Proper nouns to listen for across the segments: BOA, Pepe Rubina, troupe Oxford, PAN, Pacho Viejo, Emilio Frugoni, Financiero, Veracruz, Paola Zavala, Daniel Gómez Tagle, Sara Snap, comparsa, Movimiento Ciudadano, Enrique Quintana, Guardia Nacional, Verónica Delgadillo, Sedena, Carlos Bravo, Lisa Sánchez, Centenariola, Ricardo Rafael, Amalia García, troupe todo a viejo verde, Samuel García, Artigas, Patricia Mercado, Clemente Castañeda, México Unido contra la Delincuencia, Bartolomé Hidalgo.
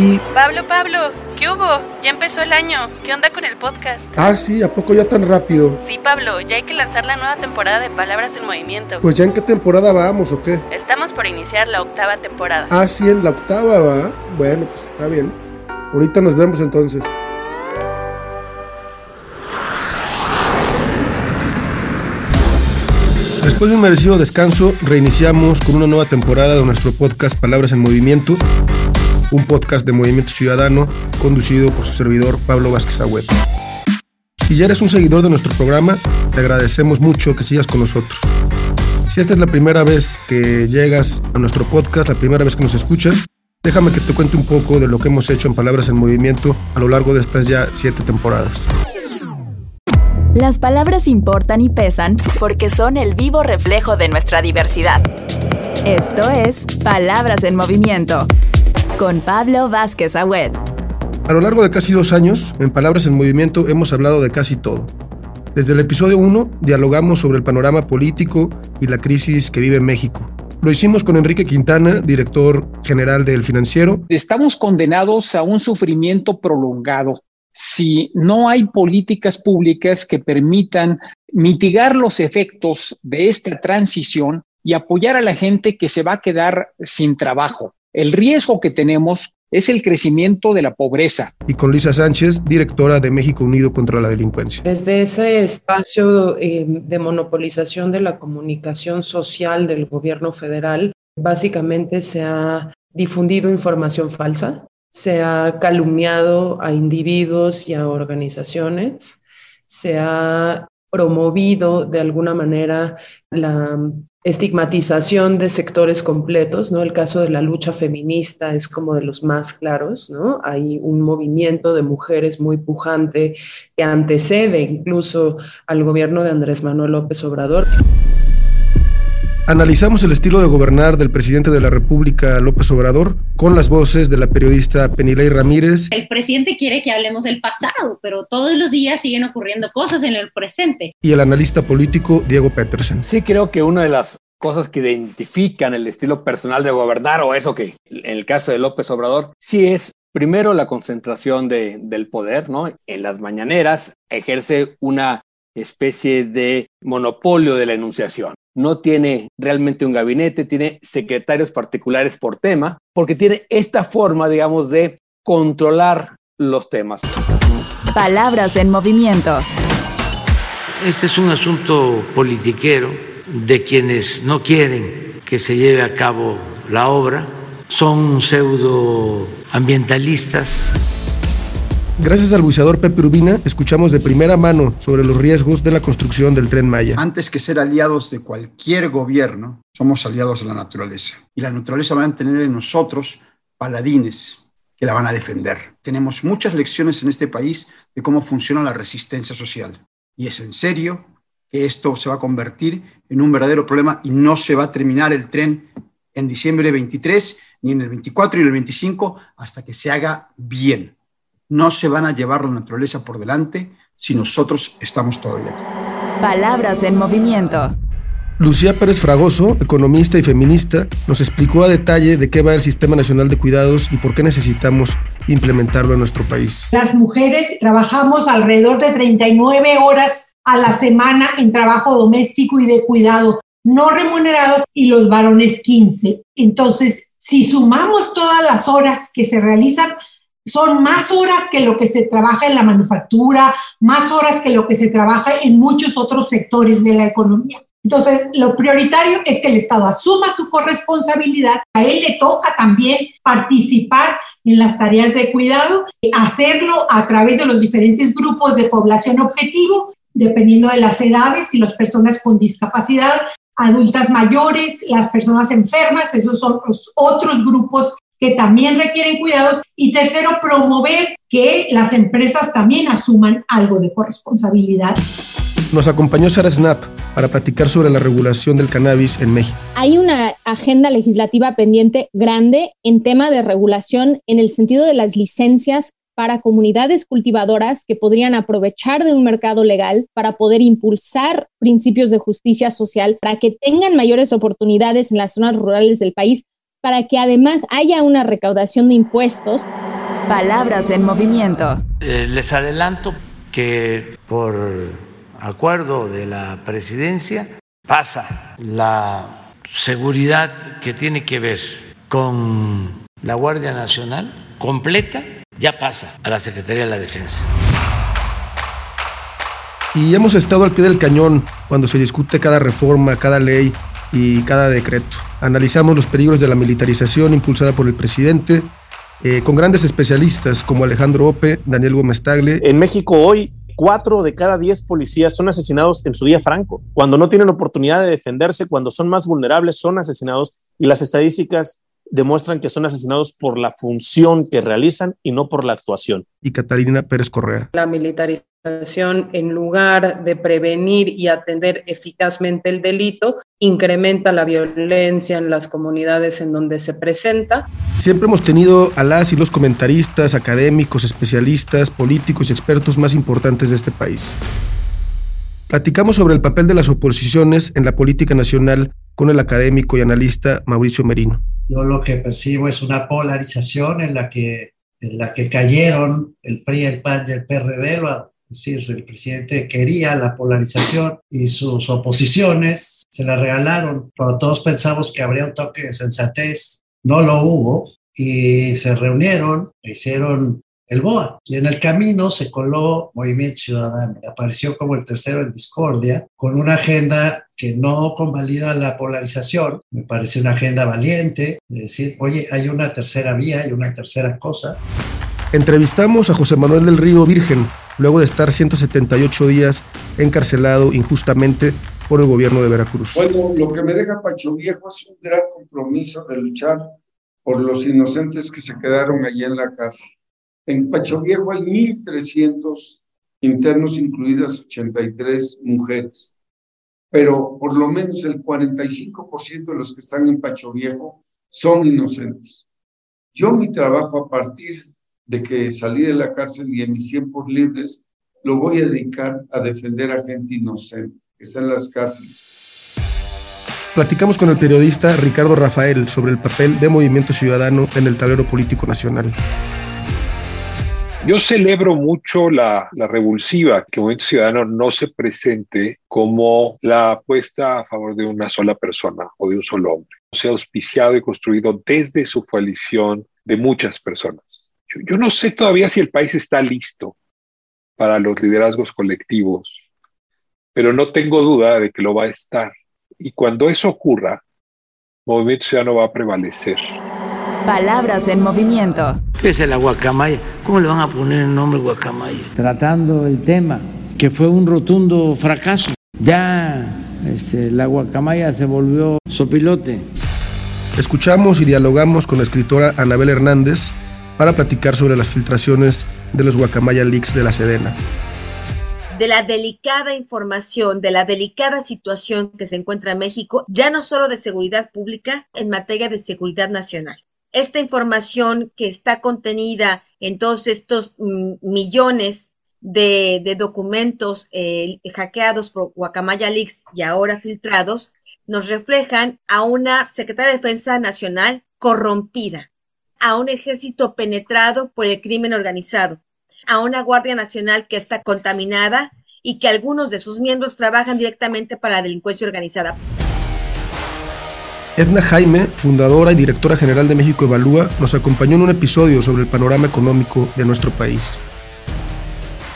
sí. Pablo, ¿qué hubo? Ya empezó el año. ¿Qué onda con el podcast? Ah, sí, ¿a poco ya tan rápido? Sí, Pablo, ya hay que lanzar la nueva temporada de Palabras en Movimiento. Pues ya, ¿en qué temporada vamos o qué? Estamos por iniciar la 8ª temporada. Ah, sí, en la 8ª va. Bueno, pues está bien. Ahorita nos vemos entonces. Después de un merecido descanso, reiniciamos con una nueva temporada de nuestro podcast Palabras en Movimiento, un podcast de Movimiento Ciudadano conducido por su servidor Pablo Vázquez Ahued. Si ya eres un seguidor de nuestro programa, te agradecemos mucho que sigas con nosotros. Si esta es la primera vez que llegas a nuestro podcast, la primera vez que nos escuchas, déjame que te cuente un poco de lo que hemos hecho en Palabras en Movimiento a lo largo de estas ya 7 temporadas. Las palabras importan y pesan porque son el vivo reflejo de nuestra diversidad. Esto es Palabras en Movimiento, con Pablo Vázquez Ahued. A lo largo de casi 2 años, en Palabras en Movimiento hemos hablado de casi todo. Desde el episodio 1, dialogamos sobre el panorama político y la crisis que vive México. Lo hicimos con Enrique Quintana, director general del Financiero. Estamos condenados a un sufrimiento prolongado. Si no hay políticas públicas que permitan mitigar los efectos de esta transición y apoyar a la gente que se va a quedar sin trabajo, el riesgo que tenemos es el crecimiento de la pobreza. Y con Lisa Sánchez, directora de México Unido contra la Delincuencia. Desde ese espacio de monopolización de la comunicación social del gobierno federal, básicamente se ha difundido información falsa. Se ha calumniado a individuos y a organizaciones, se ha promovido de alguna manera la estigmatización de sectores completos, ¿no? El caso de la lucha feminista es como de los más claros, ¿no? Hay un movimiento de mujeres muy pujante que antecede incluso al gobierno de Andrés Manuel López Obrador. Analizamos el estilo de gobernar del presidente de la República, López Obrador, con las voces de la periodista Peniley Ramírez. El presidente quiere que hablemos del pasado, pero todos los días siguen ocurriendo cosas en el presente. Y el analista político Diego Petersen. Sí, creo que una de las cosas que identifican el estilo personal de gobernar, o eso que en el caso de López Obrador, sí es primero la concentración del poder, ¿no? En las mañaneras ejerce una especie de monopolio de la enunciación. No tiene realmente un gabinete, tiene secretarios particulares por tema, porque tiene esta forma, digamos, de controlar los temas. Palabras en Movimiento. Este es un asunto politiquero de quienes no quieren que se lleve a cabo la obra. Son pseudoambientalistas. Gracias al buceador Pepe Rubina, escuchamos de primera mano sobre los riesgos de la construcción del Tren Maya. Antes que ser aliados de cualquier gobierno, somos aliados de la naturaleza. Y la naturaleza va a tener en nosotros paladines que la van a defender. Tenemos muchas lecciones en este país de cómo funciona la resistencia social. Y es en serio que esto se va a convertir en un verdadero problema y no se va a terminar el tren en diciembre 23, ni en el 24, ni en el 25, hasta que se haga bien. No se van a llevar la naturaleza por delante si nosotros estamos todavía aquí. Palabras en Movimiento. Lucía Pérez Fragoso, economista y feminista, nos explicó a detalle de qué va el Sistema Nacional de Cuidados y por qué necesitamos implementarlo en nuestro país. Las mujeres trabajamos alrededor de 39 horas a la semana en trabajo doméstico y de cuidado no remunerado y los varones 15. Entonces, si sumamos todas las horas que se realizan, son más horas que lo que se trabaja en la manufactura, más horas que lo que se trabaja en muchos otros sectores de la economía. Entonces, lo prioritario es que el Estado asuma su corresponsabilidad. A él le toca también participar en las tareas de cuidado, hacerlo a través de los diferentes grupos de población objetivo, dependiendo de las edades y las personas con discapacidad, adultas mayores, las personas enfermas, esos son los otros grupos que también requieren cuidados, y tercero, promover que las empresas también asuman algo de corresponsabilidad. Nos acompañó Sara Snap para platicar sobre la regulación del cannabis en México. Hay una agenda legislativa pendiente grande en tema de regulación en el sentido de las licencias para comunidades cultivadoras que podrían aprovechar de un mercado legal para poder impulsar principios de justicia social para que tengan mayores oportunidades en las zonas rurales del país, para que además haya una recaudación de impuestos. Palabras en movimiento. Les adelanto que por acuerdo de la presidencia pasa la seguridad que tiene que ver con la Guardia Nacional completa, ya pasa a la Secretaría de la Defensa. Y hemos estado al pie del cañón cuando se discute cada reforma, cada ley y cada decreto. Analizamos los peligros de la militarización impulsada por el presidente, con grandes especialistas como Alejandro Ope, Daniel Gómez Tagle. En México hoy, 4 de cada 10 policías son asesinados en su día franco. Cuando no tienen oportunidad de defenderse, cuando son más vulnerables, son asesinados. Y las estadísticas demuestran que son asesinados por la función que realizan y no por la actuación. Y Catalina Pérez Correa. La militarización, en lugar de prevenir y atender eficazmente el delito, incrementa la violencia en las comunidades en donde se presenta. Siempre hemos tenido a las y los comentaristas, académicos, especialistas, políticos y expertos más importantes de este país. Platicamos sobre el papel de las oposiciones en la política nacional con el académico y analista Mauricio Merino. Yo lo que percibo es una polarización en la que cayeron el PRI, el PAN y el PRD. Es decir, el presidente quería la polarización y sus oposiciones se la regalaron. Cuando todos pensamos que habría un toque de sensatez, no lo hubo y se reunieron e hicieron el BOA. Y en el camino se coló Movimiento Ciudadano. Apareció como el tercero en discordia, con una agenda que no convalida la polarización. Me parece una agenda valiente de decir, oye, hay una tercera vía, hay una tercera cosa. Entrevistamos a José Manuel del Río Virgen, luego de estar 178 días encarcelado injustamente por el gobierno de Veracruz. Bueno, lo que me deja Pacho Viejo es un gran compromiso de luchar por los inocentes que se quedaron allí en la cárcel. En Pacho Viejo hay 1,300 internos, incluidas 83 mujeres. Pero por lo menos el 45% de los que están en Pacho Viejo son inocentes. Yo mi trabajo a partir de que salí de la cárcel y en mis tiempos libres lo voy a dedicar a defender a gente inocente que está en las cárceles. Platicamos con el periodista Ricardo Rafael sobre el papel de Movimiento Ciudadano en el tablero político nacional. Yo celebro mucho la revulsiva que Movimiento Ciudadano no se presente como la apuesta a favor de una sola persona o de un solo hombre. Se ha auspiciado y construido desde su coalición de muchas personas. Yo no sé todavía si el país está listo para los liderazgos colectivos, pero no tengo duda de que lo va a estar. Y cuando eso ocurra, Movimiento Ciudadano va a prevalecer. Palabras en movimiento. ¿Qué es la Guacamaya? ¿Cómo le van a poner el nombre Guacamaya? Tratando el tema, que fue un rotundo fracaso. Ya la Guacamaya se volvió sopilote. Escuchamos y dialogamos con la escritora Anabel Hernández para platicar sobre las filtraciones de los Guacamaya Leaks de la Sedena. De la delicada información, de la delicada situación que se encuentra en México, ya no solo de seguridad pública, en materia de seguridad nacional. Esta información que está contenida en todos estos millones de documentos hackeados por Guacamaya Leaks y ahora filtrados, nos reflejan a una Secretaría de Defensa Nacional corrompida, a un ejército penetrado por el crimen organizado, a una Guardia Nacional que está contaminada y que algunos de sus miembros trabajan directamente para la delincuencia organizada. Edna Jaime, fundadora y directora general de México Evalúa, nos acompañó en un episodio sobre el panorama económico de nuestro país.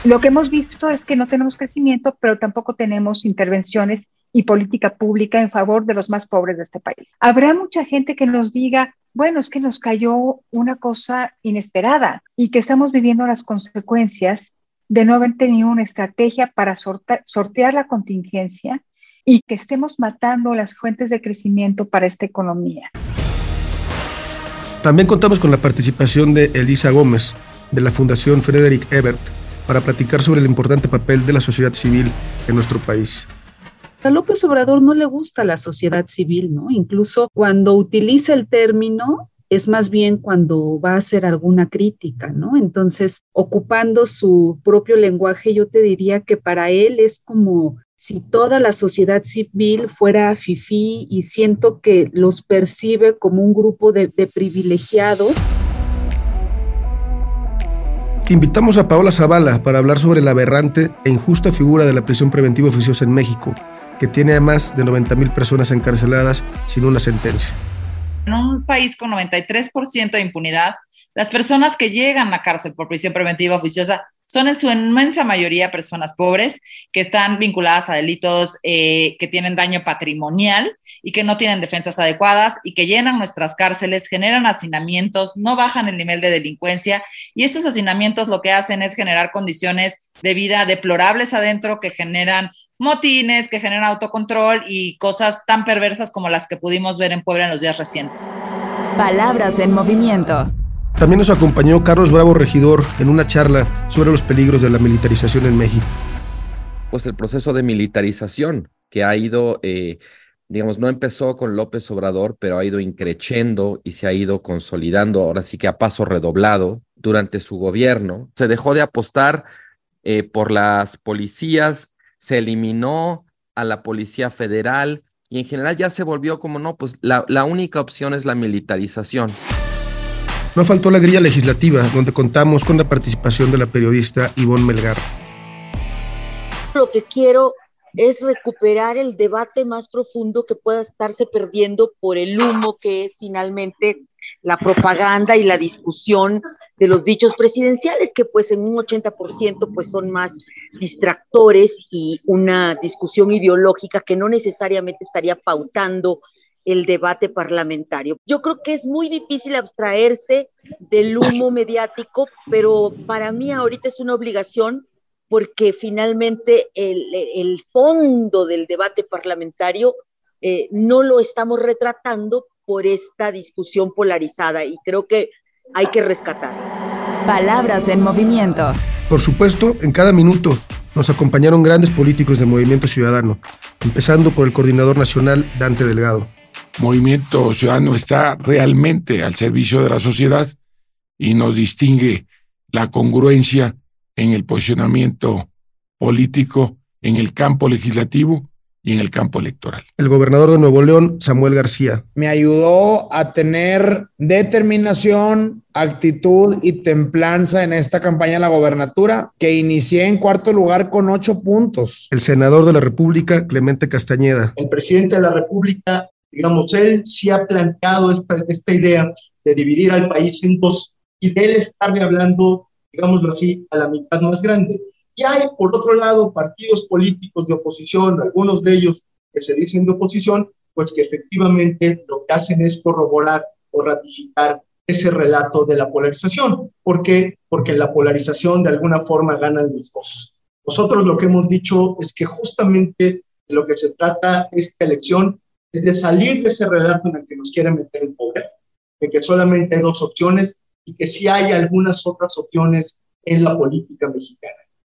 Lo que hemos visto es que no tenemos crecimiento, pero tampoco tenemos intervenciones y política pública en favor de los más pobres de este país. Habrá mucha gente que nos diga, bueno, es que nos cayó una cosa inesperada y que estamos viviendo las consecuencias de no haber tenido una estrategia para sortear la contingencia y que estemos matando las fuentes de crecimiento para esta economía. También contamos con la participación de Elisa Gómez, de la Fundación Frederick Ebert, para platicar sobre el importante papel de la sociedad civil en nuestro país. A López Obrador no le gusta la sociedad civil, ¿no? Incluso cuando utiliza el término, es más bien cuando va a hacer alguna crítica, ¿no? Entonces, ocupando su propio lenguaje, yo te diría que para él es como si toda la sociedad civil fuera fifí, y siento que los percibe como un grupo de privilegiados. Invitamos a Paola Zavala para hablar sobre la aberrante e injusta figura de la prisión preventiva oficiosa en México, que tiene a más de 90,000 personas encarceladas sin una sentencia. En un país con 93% de impunidad, las personas que llegan a cárcel por prisión preventiva oficiosa son en su inmensa mayoría personas pobres que están vinculadas a delitos que tienen daño patrimonial y que no tienen defensas adecuadas y que llenan nuestras cárceles, generan hacinamientos, no bajan el nivel de delincuencia, y esos hacinamientos lo que hacen es generar condiciones de vida deplorables adentro, que generan motines, que generan autocontrol y cosas tan perversas como las que pudimos ver en Puebla en los días recientes. Palabras en movimiento. También nos acompañó Carlos Bravo Regidor en una charla sobre los peligros de la militarización en México. Pues el proceso de militarización que ha ido, no empezó con López Obrador, pero ha ido increciendo y se ha ido consolidando, ahora sí que a paso redoblado, durante su gobierno. Se dejó de apostar por las policías, se eliminó a la Policía Federal y en general ya se volvió como la única opción es la militarización. No faltó la grilla legislativa, donde contamos con la participación de la periodista Ivonne Melgar. Lo que quiero es recuperar el debate más profundo que pueda estarse perdiendo por el humo que es finalmente la propaganda y la discusión de los dichos presidenciales, que pues en un 80% pues son más distractores y una discusión ideológica que no necesariamente estaría pautando el debate parlamentario. Yo creo que es muy difícil abstraerse del humo mediático, pero para mí ahorita es una obligación, porque finalmente el fondo del debate parlamentario no lo estamos retratando por esta discusión polarizada, y creo que hay que rescatar. Palabras en movimiento. Por supuesto, en cada minuto nos acompañaron grandes políticos del Movimiento Ciudadano, empezando por el coordinador nacional Dante Delgado. Movimiento Ciudadano está realmente al servicio de la sociedad y nos distingue la congruencia en el posicionamiento político en el campo legislativo y en el campo electoral. El gobernador de Nuevo León, Samuel García. Me ayudó a tener determinación, actitud y templanza en esta campaña a la gobernatura, que inicié en cuarto lugar con 8 puntos. El senador de la República, Clemente Castañeda. El presidente de la República, él sí ha planteado esta idea de dividir al país en dos y de él estarle hablando, a la mitad más grande. Y hay, por otro lado, partidos políticos de oposición, algunos de ellos que se dicen de oposición, pues que efectivamente lo que hacen es corroborar o ratificar ese relato de la polarización. ¿Por qué? Porque en la polarización de alguna forma ganan los dos. Nosotros lo que hemos dicho es que justamente de lo que se trata esta elección es de salir de ese relato en el que nos quieren meter el poder, de que solamente hay 2 opciones y que sí hay algunas otras opciones en la política mexicana.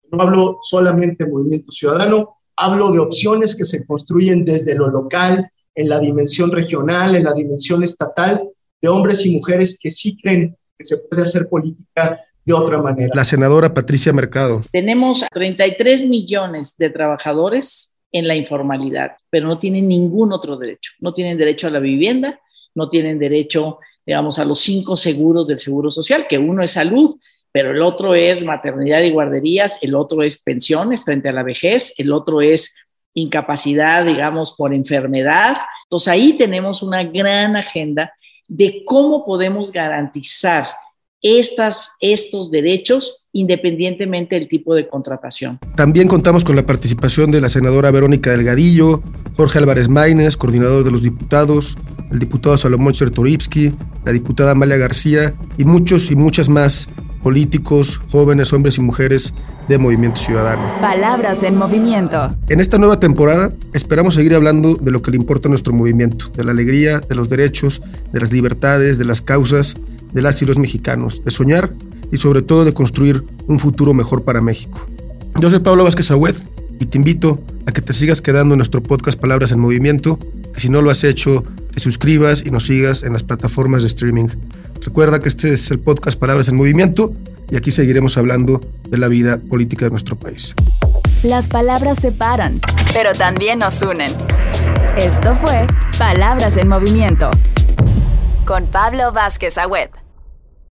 No hablo solamente de Movimiento Ciudadano, hablo de opciones que se construyen desde lo local, en la dimensión regional, en la dimensión estatal, de hombres y mujeres que sí creen que se puede hacer política de otra manera. La senadora Patricia Mercado. Tenemos 33 millones de trabajadores en la informalidad, pero no tienen ningún otro derecho. No tienen derecho a la vivienda, no tienen derecho, a los 5 seguros del Seguro Social, que uno es salud, pero el otro es maternidad y guarderías, el otro es pensiones frente a la vejez, el otro es incapacidad, por enfermedad. Entonces ahí tenemos una gran agenda de cómo podemos garantizar estos derechos independientemente del tipo de contratación. También contamos con la participación de la senadora Verónica Delgadillo, Jorge Álvarez Maynes, coordinador de los diputados, el diputado Salomón Chertorivsky, la diputada Amalia García y muchos y muchas más políticos, jóvenes, hombres y mujeres de Movimiento Ciudadano. Palabras en movimiento. En esta nueva temporada esperamos seguir hablando de lo que le importa a nuestro movimiento, de la alegría, de los derechos, de las libertades, de las causas, de las y los mexicanos, de soñar y sobre todo de construir un futuro mejor para México. Yo soy Pablo Vázquez Ahued y te invito a que te sigas quedando en nuestro podcast Palabras en Movimiento, que si no lo has hecho, te suscribas y nos sigas en las plataformas de streaming. Recuerda que este es el podcast Palabras en Movimiento y aquí seguiremos hablando de la vida política de nuestro país. Las palabras separan, pero también nos unen. Esto fue Palabras en Movimiento, con Pablo Vázquez Ahued.